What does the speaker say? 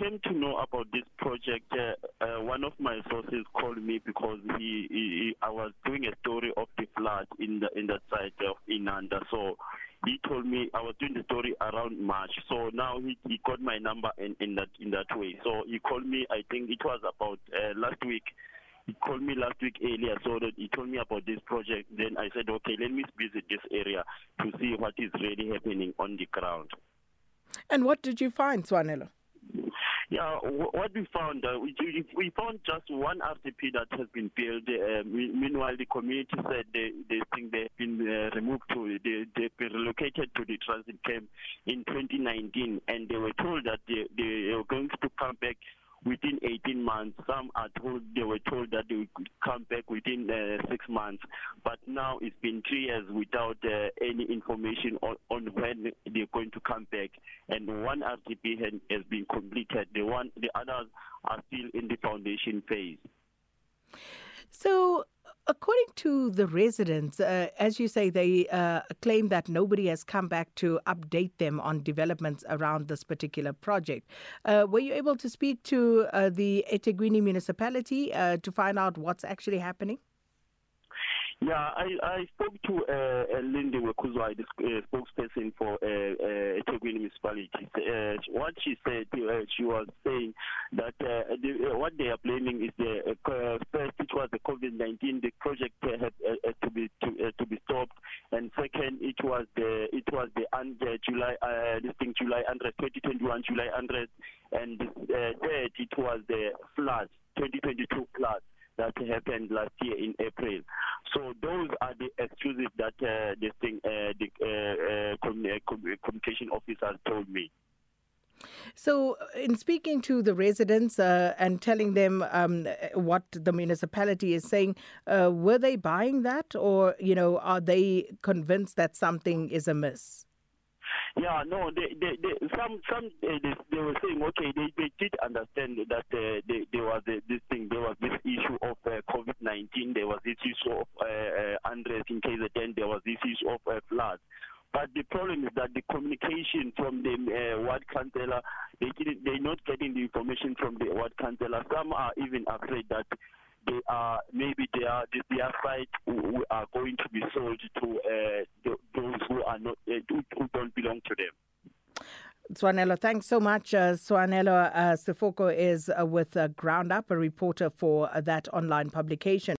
came to know about this project, one of my sources called me because I was doing a story of the flood in the site of Inanda. So he told me I was doing the story around March. So now he got my number in that way. So he called me. I think it was about last week. He called me last week earlier, so that he told me about this project. Then I said, okay, let me visit this area to see what is really happening on the ground. And what did you find, Tsoanelo? Yeah, what we found, we found just one RDP that has been built. Meanwhile, the community said they think they've been removed to, they've been relocated to the transit camp in 2019, and they were told that they were going to come back within 18 months. Some are told, they were told that they would come back within 6 months. But now it's been 3 years without any information on when they're going to come back. And one RTP has been completed. The others are still in the foundation phase. So, according to the residents, as you say, they claim that nobody has come back to update them on developments around this particular project. Were you able to speak to the eThekwini municipality to find out what's actually happening? Yeah, I spoke to Lindiwe Khuzwayo, the spokesperson for eThekwini municipality. What she said, she was saying that what they are blaming is the first, it was the COVID-19. The project had to be stopped, and second, it was the July 100, 2021, and third, it was the floods, 2022 floods that happened last year in April. So those are the excuses that communication officer told me. So in speaking to the residents and telling them what the municipality is saying, were they buying that, or are they convinced that something is amiss? Yeah, no, they were saying, okay, they did understand that there was this thing, there was this issue of COVID-19, there was this issue of unrest in KZN, there was this issue of floods. But the problem is that the communication from the ward councillor, they're not getting the information from the ward councillor. Some are even afraid that their sites are going to be sold to those who are not who don't belong to them. Tsoanelo, thanks so much. Tsoanelo Sefolo is with Ground Up, a reporter for that online publication.